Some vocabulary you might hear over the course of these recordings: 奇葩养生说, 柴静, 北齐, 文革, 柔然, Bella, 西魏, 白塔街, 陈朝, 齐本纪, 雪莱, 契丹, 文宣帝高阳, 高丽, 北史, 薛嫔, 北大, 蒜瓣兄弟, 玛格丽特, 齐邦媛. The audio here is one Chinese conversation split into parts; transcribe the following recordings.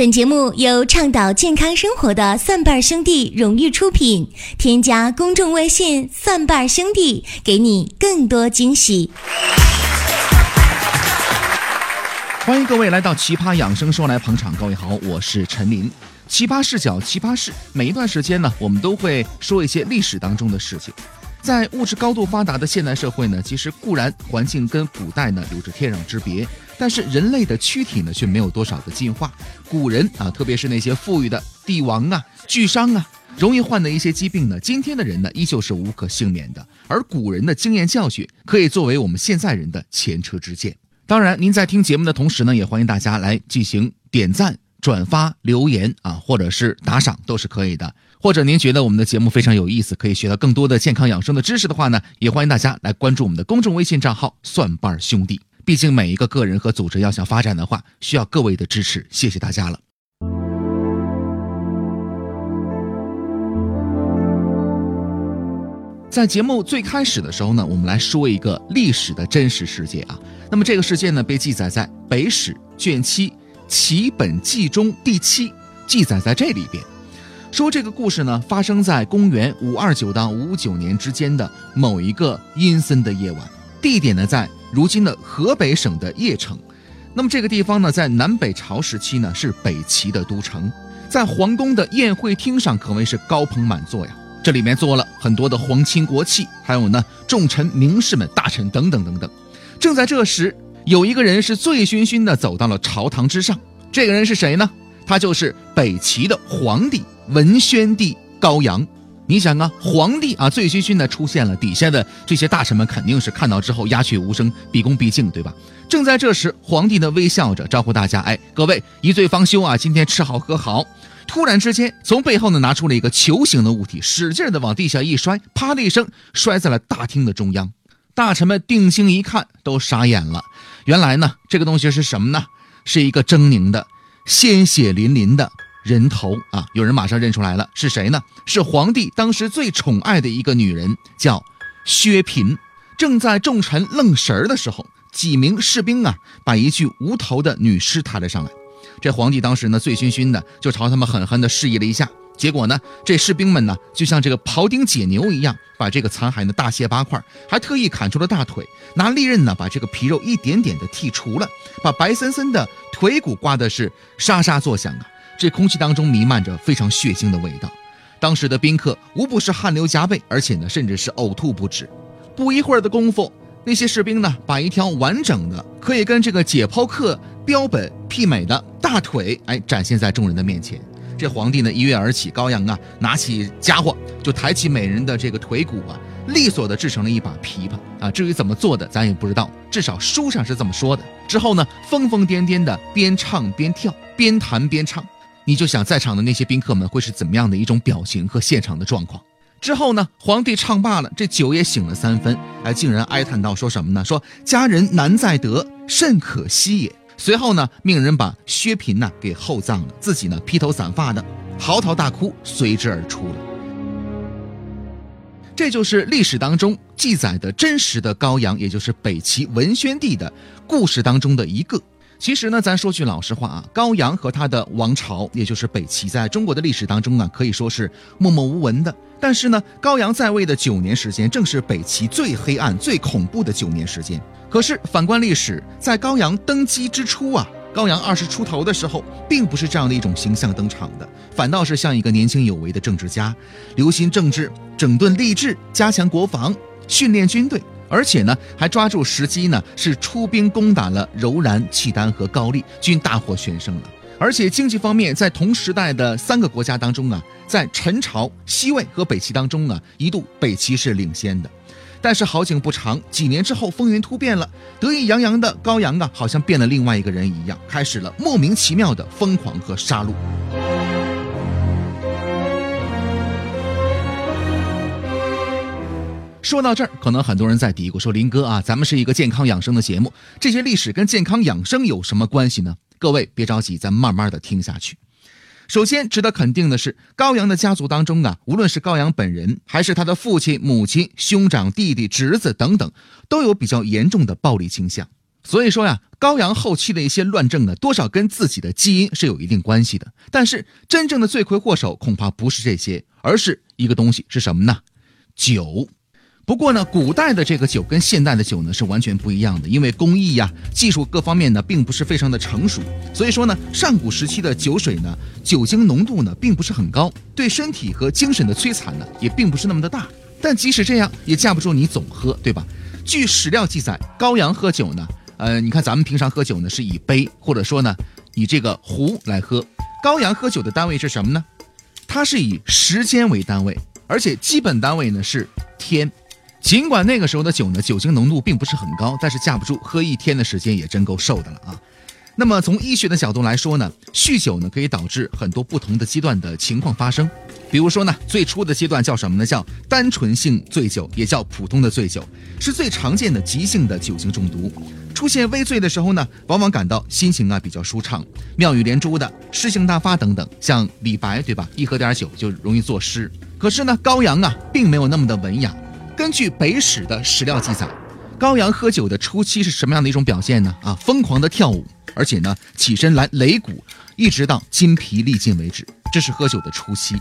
本节目由倡导健康生活的蒜瓣兄弟荣誉出品，添加公众微信蒜瓣兄弟，给你更多惊喜。欢迎各位来到奇葩养生说来捧场，各位好，我是陈林。奇葩视角，奇葩事，每一段时间呢，我们都会说一些历史当中的事情。在物质高度发达的现代社会呢，其实固然环境跟古代呢有着天壤之别，但是人类的躯体呢却没有多少的进化。古人啊，特别是那些富裕的帝王啊、巨商啊，容易患的一些疾病呢，今天的人呢依旧是无可幸免的。而古人的经验教训可以作为我们现在人的前车之鉴。当然，您在听节目的同时呢，也欢迎大家来进行点赞、转发、留言啊，或者是打赏都是可以的。或者您觉得我们的节目非常有意思，可以学到更多的健康养生的知识的话呢，也欢迎大家来关注我们的公众微信账号蒜瓣兄弟。毕竟每一个个人和组织要想发展的话，需要各位的支持，谢谢大家了。在节目最开始的时候呢，我们来说一个历史的真实事件啊。那么这个事件呢，被记载在《北史》卷7齐本纪中第7，记载在这里边，说这个故事呢发生在公元529到559年之间的某一个阴森的夜晚，地点呢在如今的河北省的邺城。那么这个地方呢，在南北朝时期呢是北齐的都城，在皇宫的宴会厅上可谓是高朋满座呀，这里面坐了很多的皇亲国戚，还有呢重臣名士们、大臣等等等等。正在这时，有一个人是醉醺醺的走到了朝堂之上，这个人是谁呢？他就是北齐的皇帝文宣帝高阳。你想啊，皇帝啊醉醺醺的出现了，底下的这些大臣们肯定是看到之后鸦雀无声，毕恭毕敬，对吧？正在这时，皇帝呢微笑着招呼大家，哎，各位一醉方休啊，今天吃好喝好。突然之间，从背后呢拿出了一个球形的物体，使劲的往地下一摔，啪的一声摔在了大厅的中央。大臣们定睛一看，都傻眼了。原来呢，这个东西是什么呢？是一个狰狞的、鲜血淋淋的人头啊！有人马上认出来了，是谁呢？是皇帝当时最宠爱的一个女人，叫薛嫔。正在众臣愣神的时候，几名士兵啊，把一具无头的女尸抬了上来。这皇帝当时呢，醉醺醺的，就朝他们狠狠的示意了一下。结果呢，这士兵们呢，就像这个庖丁解牛一样，把这个残骸呢大卸八块，还特意砍出了大腿，拿利刃呢把这个皮肉一点点的剔除了，把白森森的腿骨刮的是沙沙作响啊！这空气当中弥漫着非常血腥的味道，当时的宾客无不是汗流浃背，而且呢，甚至是呕吐不止。不一会儿的功夫，那些士兵呢，把一条完整的、可以跟这个解剖课标本媲美的大腿，哎，展现在众人的面前。这皇帝呢一跃而起，高阳啊拿起家伙就抬起美人的这个腿骨啊，利索的制成了一把琵琶啊。至于怎么做的咱也不知道，至少书上是这么说的。之后呢，疯疯癫癫的边唱边跳，边弹边唱，你就想在场的那些宾客们会是怎么样的一种表情和现场的状况。之后呢，皇帝唱罢了，这酒也醒了三分，哎，竟然哀叹到说什么呢？说佳人难再得，甚可惜也。随后呢，命人把薛嫔呢给厚葬了，自己呢披头散发的嚎啕大哭随之而出了。这就是历史当中记载的真实的高阳，也就是北齐文宣帝的故事当中的一个。其实呢，咱说句老实话啊，高阳和他的王朝，也就是北齐，在中国的历史当中呢，可以说是默默无闻的。但是呢，高阳在位的9年时间，正是北齐最黑暗、最恐怖的9年时间。可是反观历史，在高阳登基之初啊，高阳20出头的时候，并不是这样的一种形象登场的，反倒是像一个年轻有为的政治家，留心政治，整顿吏治，加强国防，训练军队，而且呢，还抓住时机呢，是出兵攻打了柔然、契丹和高丽，均大获全胜了。而且经济方面，在同时代的3个国家当中啊，在陈朝、西魏和北齐当中啊，一度北齐是领先的。但是好景不长，几年之后风云突变了，得意洋洋的高阳啊，好像变了另外一个人一样，开始了莫名其妙的疯狂和杀戮。说到这儿，可能很多人在嘀咕说，林哥啊，咱们是一个健康养生的节目，这些历史跟健康养生有什么关系呢？各位别着急，咱慢慢的听下去。首先值得肯定的是，高阳的家族当中啊，无论是高阳本人，还是他的父亲、母亲、兄长、弟弟、侄子等等，都有比较严重的暴力倾向。所以说呀，高阳后期的一些乱政啊，多少跟自己的基因是有一定关系的。但是真正的罪魁祸首恐怕不是这些，而是一个东西，是什么呢？酒。不过呢，古代的这个酒跟现代的酒呢是完全不一样的，因为工艺呀、技术各方面呢并不是非常的成熟，所以说呢，上古时期的酒水呢，酒精浓度呢并不是很高，对身体和精神的摧残呢也并不是那么的大。但即使这样，也架不住你总喝，对吧？据史料记载，高阳喝酒呢，你看咱们平常喝酒呢是以杯或者说呢以这个壶来喝，高阳喝酒的单位是什么呢？它是以时间为单位，而且基本单位呢是天。尽管那个时候的酒呢酒精浓度并不是很高，但是架不住喝一天的时间也真够受的了啊。那么从医学的角度来说呢，酗酒呢可以导致很多不同的阶段的情况发生。比如说呢，最初的阶段叫什么呢？叫单纯性醉酒，也叫普通的醉酒，是最常见的急性的酒精中毒。出现微醉的时候呢，往往感到心情啊比较舒畅，妙语连珠的，诗兴大发等等。像李白对吧，一喝点酒就容易作诗。可是呢，高阳啊并没有那么的文雅。根据北史的史料记载，高阳喝酒的初期是什么样的一种表现呢？疯狂的跳舞，而且呢起身来擂鼓，一直到筋疲力尽为止，这是喝酒的初期。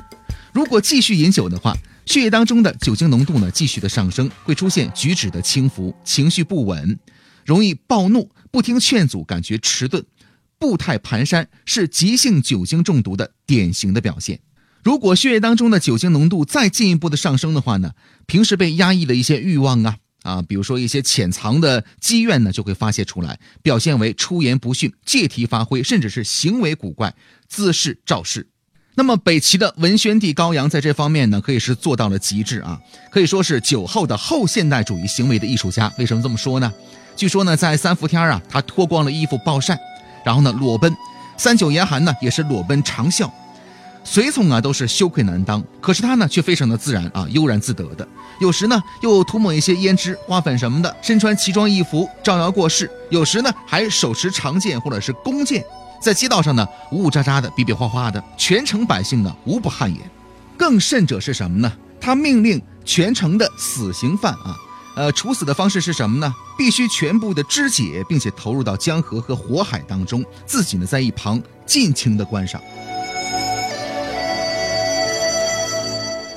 如果继续饮酒的话，血液当中的酒精浓度呢继续的上升，会出现举止的轻浮，情绪不稳，容易暴怒，不听劝阻，感觉迟钝，步态蹒跚，是急性酒精中毒的典型的表现。如果血液当中的酒精浓度再进一步的上升的话呢，平时被压抑的一些欲望啊，比如说一些潜藏的积怨呢，就会发泄出来，表现为出言不逊、借题发挥，甚至是行为古怪、滋事肇事。那么北齐的文宣帝高阳在这方面呢，可以是做到了极致啊，可以说是酒后的后现代主义行为的艺术家。为什么这么说呢？据说呢，在三伏天啊，他脱光了衣服暴晒，然后呢裸奔，三九严寒呢也是裸奔长啸，随从啊都是羞愧难当。可是他呢却非常的自然啊，悠然自得的，有时呢又涂抹一些胭脂、花粉什么的，身穿奇装异服，招摇过市，有时呢还手持长剑或者是弓箭，在街道上呢呜呜喳喳的，比比划划的，全城百姓呢无不汗颜。更甚者是什么呢？他命令全城的死刑犯处死的方式是什么呢？必须全部的肢解，并且投入到江河和火海当中，自己呢在一旁尽情的观赏。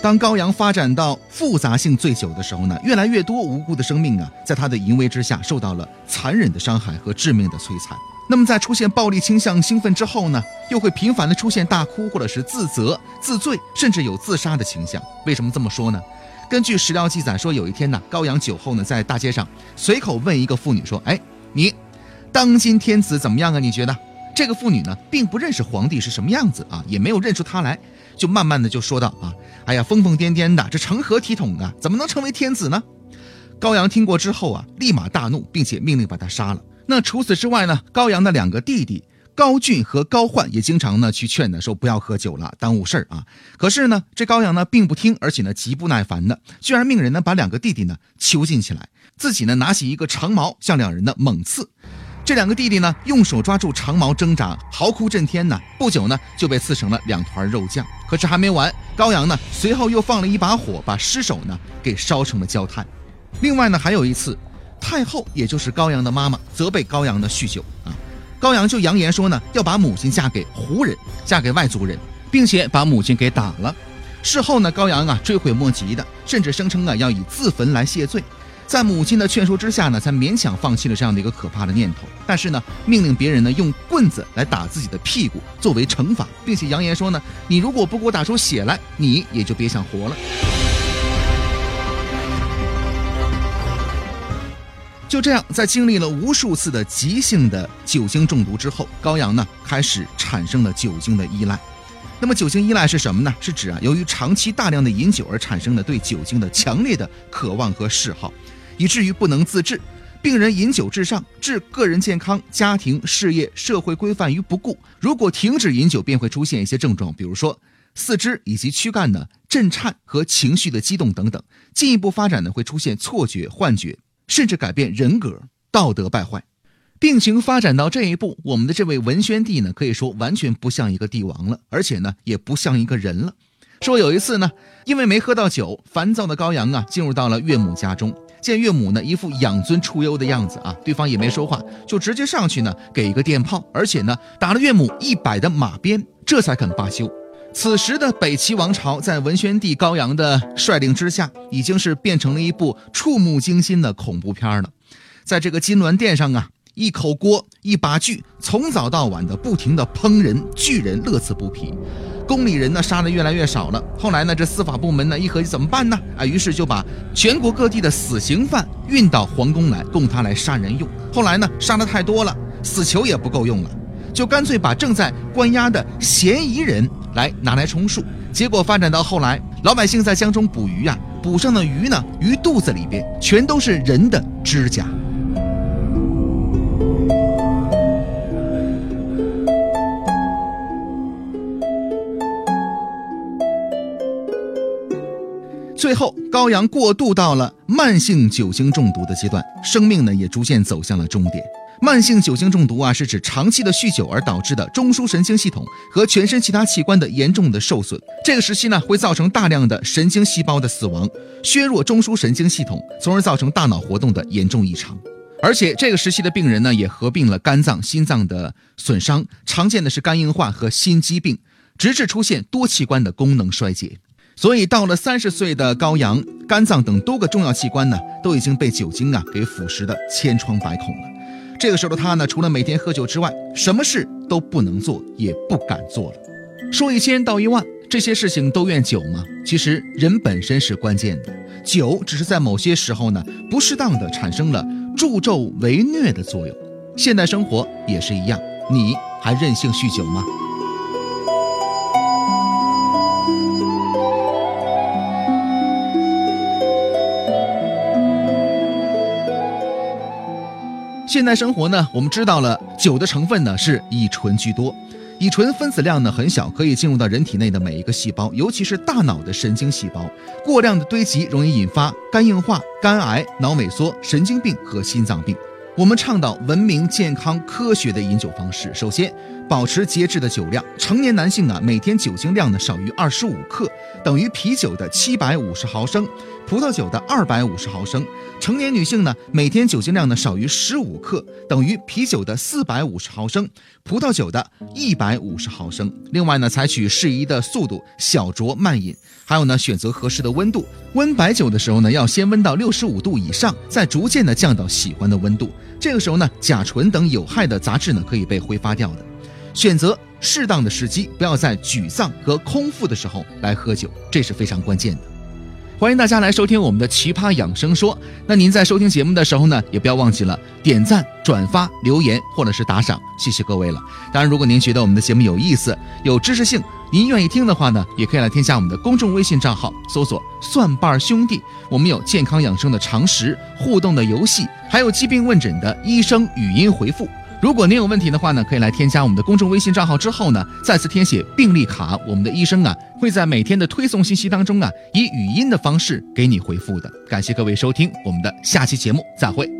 当高阳发展到复杂性醉酒的时候呢，越来越多无辜的生命啊，在他的淫威之下受到了残忍的伤害和致命的摧残。那么在出现暴力倾向兴奋之后呢，又会频繁的出现大哭或者是自责、自罪，甚至有自杀的倾向。为什么这么说呢？根据史料记载说，有一天呢，高阳酒后呢在大街上随口问一个妇女说，你当今天子怎么样啊，你觉得？这个妇女呢并不认识皇帝是什么样子啊，也没有认出他来，就慢慢的就说到疯疯癫癫的，这成何体统啊，怎么能成为天子呢？高阳听过之后啊，立马大怒，并且命令把他杀了。那除此之外呢，高阳的两个弟弟高俊和高焕也经常呢去劝他说不要喝酒了，耽误事儿啊。可是呢，这高阳呢并不听，而且呢极不耐烦的，居然命人呢把两个弟弟呢囚禁起来，自己呢拿起一个长矛向两人呢猛刺。这两个弟弟呢用手抓住长矛挣扎，嚎哭震天呢，不久呢就被刺成了两团肉酱。可是还没完，高阳呢随后又放了一把火，把尸首呢给烧成了焦炭。另外呢，还有一次太后，也就是高阳的妈妈，责备高阳的酗酒啊，高阳就扬言说呢，要把母亲嫁给胡人，嫁给外族人，并且把母亲给打了。事后呢，高阳啊追悔莫及的，甚至声称啊要以自焚来谢罪。在母亲的劝说之下呢，才勉强放弃了这样的一个可怕的念头。但是呢，命令别人呢用棍子来打自己的屁股作为惩罚，并且扬言说呢，你如果不给我打出血来，你也就别想活了。就这样，在经历了无数次的急性的酒精中毒之后，高阳呢开始产生了酒精的依赖。那么酒精依赖是什么呢？是指啊，由于长期大量的饮酒而产生的对酒精的强烈的渴望和嗜好，以至于不能自制。病人饮酒至上，置个人健康、家庭、事业、社会规范于不顾。如果停止饮酒，便会出现一些症状，比如说四肢以及躯干呢震颤和情绪的激动等等。进一步发展呢，会出现错觉、幻觉，甚至改变人格，道德败坏。病情发展到这一步，我们的这位文宣帝呢，可以说完全不像一个帝王了，而且呢，也不像一个人了。说有一次呢，因为没喝到酒，烦躁的高阳啊，进入到了岳母家中。见岳母呢一副养尊处优的样子啊，对方也没说话，就直接上去呢给一个电炮，而且呢打了岳母100的马鞭，这才肯罢休。此时的北齐王朝在文宣帝高阳的率领之下，已经是变成了一部触目惊心的恐怖片了。在这个金銮殿上啊，一口锅一把锯，从早到晚的不停的烹人锯人，乐此不疲。宫里人呢杀的越来越少了，后来呢这司法部门呢一合计怎么办呢啊，于是就把全国各地的死刑犯运到皇宫来，供他来杀人用。后来呢杀的太多了，死囚也不够用了，就干脆把正在关押的嫌疑人来拿来充数。结果发展到后来，老百姓在江中捕鱼啊，捕上的鱼呢，鱼肚子里边全都是人的指甲。最后高阳过渡到了慢性酒精中毒的阶段，生命呢也逐渐走向了终点。慢性酒精中毒啊，是指长期的酗酒而导致的中枢神经系统和全身其他器官的严重的受损。这个时期呢，会造成大量的神经细胞的死亡，削弱中枢神经系统，从而造成大脑活动的严重异常。而且这个时期的病人呢，也合并了肝脏、心脏的损伤，常见的是肝硬化和心肌病，直至出现多器官的功能衰竭。所以到了30岁的高阳，肝脏等多个重要器官呢，都已经被酒精啊给腐蚀的千疮百孔了。这个时候的他呢，除了每天喝酒之外，什么事都不能做，也不敢做了。说1000道1万，这些事情都怨酒吗？其实人本身是关键的，酒只是在某些时候呢，不适当的产生了助纣为虐的作用。现代生活也是一样，你还任性酗酒吗？现代生活呢，我们知道了酒的成分呢是乙醇居多，乙醇分子量呢很小，可以进入到人体内的每一个细胞，尤其是大脑的神经细胞。过量的堆积容易引发肝硬化、肝癌、脑萎缩、神经病和心脏病。我们倡导文明、健康、科学的饮酒方式，首先保持节制的酒量。成年男性啊，每天酒精量呢少于25克，等于啤酒的750毫升，葡萄酒的250毫升。成年女性呢，每天酒精量呢少于15克，等于啤酒的450毫升，葡萄酒的150毫升。另外呢，采取适宜的速度，小酌慢饮。还有呢，选择合适的温度。温白酒的时候呢，要先温到65度以上，再逐渐的降到喜欢的温度。这个时候呢，甲醇等有害的杂质呢可以被挥发掉的。选择适当的时机，不要在沮丧和空腹的时候来喝酒，这是非常关键的。欢迎大家来收听我们的奇葩养生说。那您在收听节目的时候呢，也不要忘记了点赞、转发、留言或者是打赏，谢谢各位了。当然，如果您觉得我们的节目有意思、有知识性，您愿意听的话呢，也可以来添加我们的公众微信账号，搜索蒜瓣兄弟。我们有健康养生的常识、互动的游戏，还有疾病问诊的医生语音回复。如果您有问题的话呢，可以来添加我们的公众微信账号之后呢，再次填写病历卡，我们的医生啊会在每天的推送信息当中啊，以语音的方式给你回复的。感谢各位收听我们的下期节目，再会。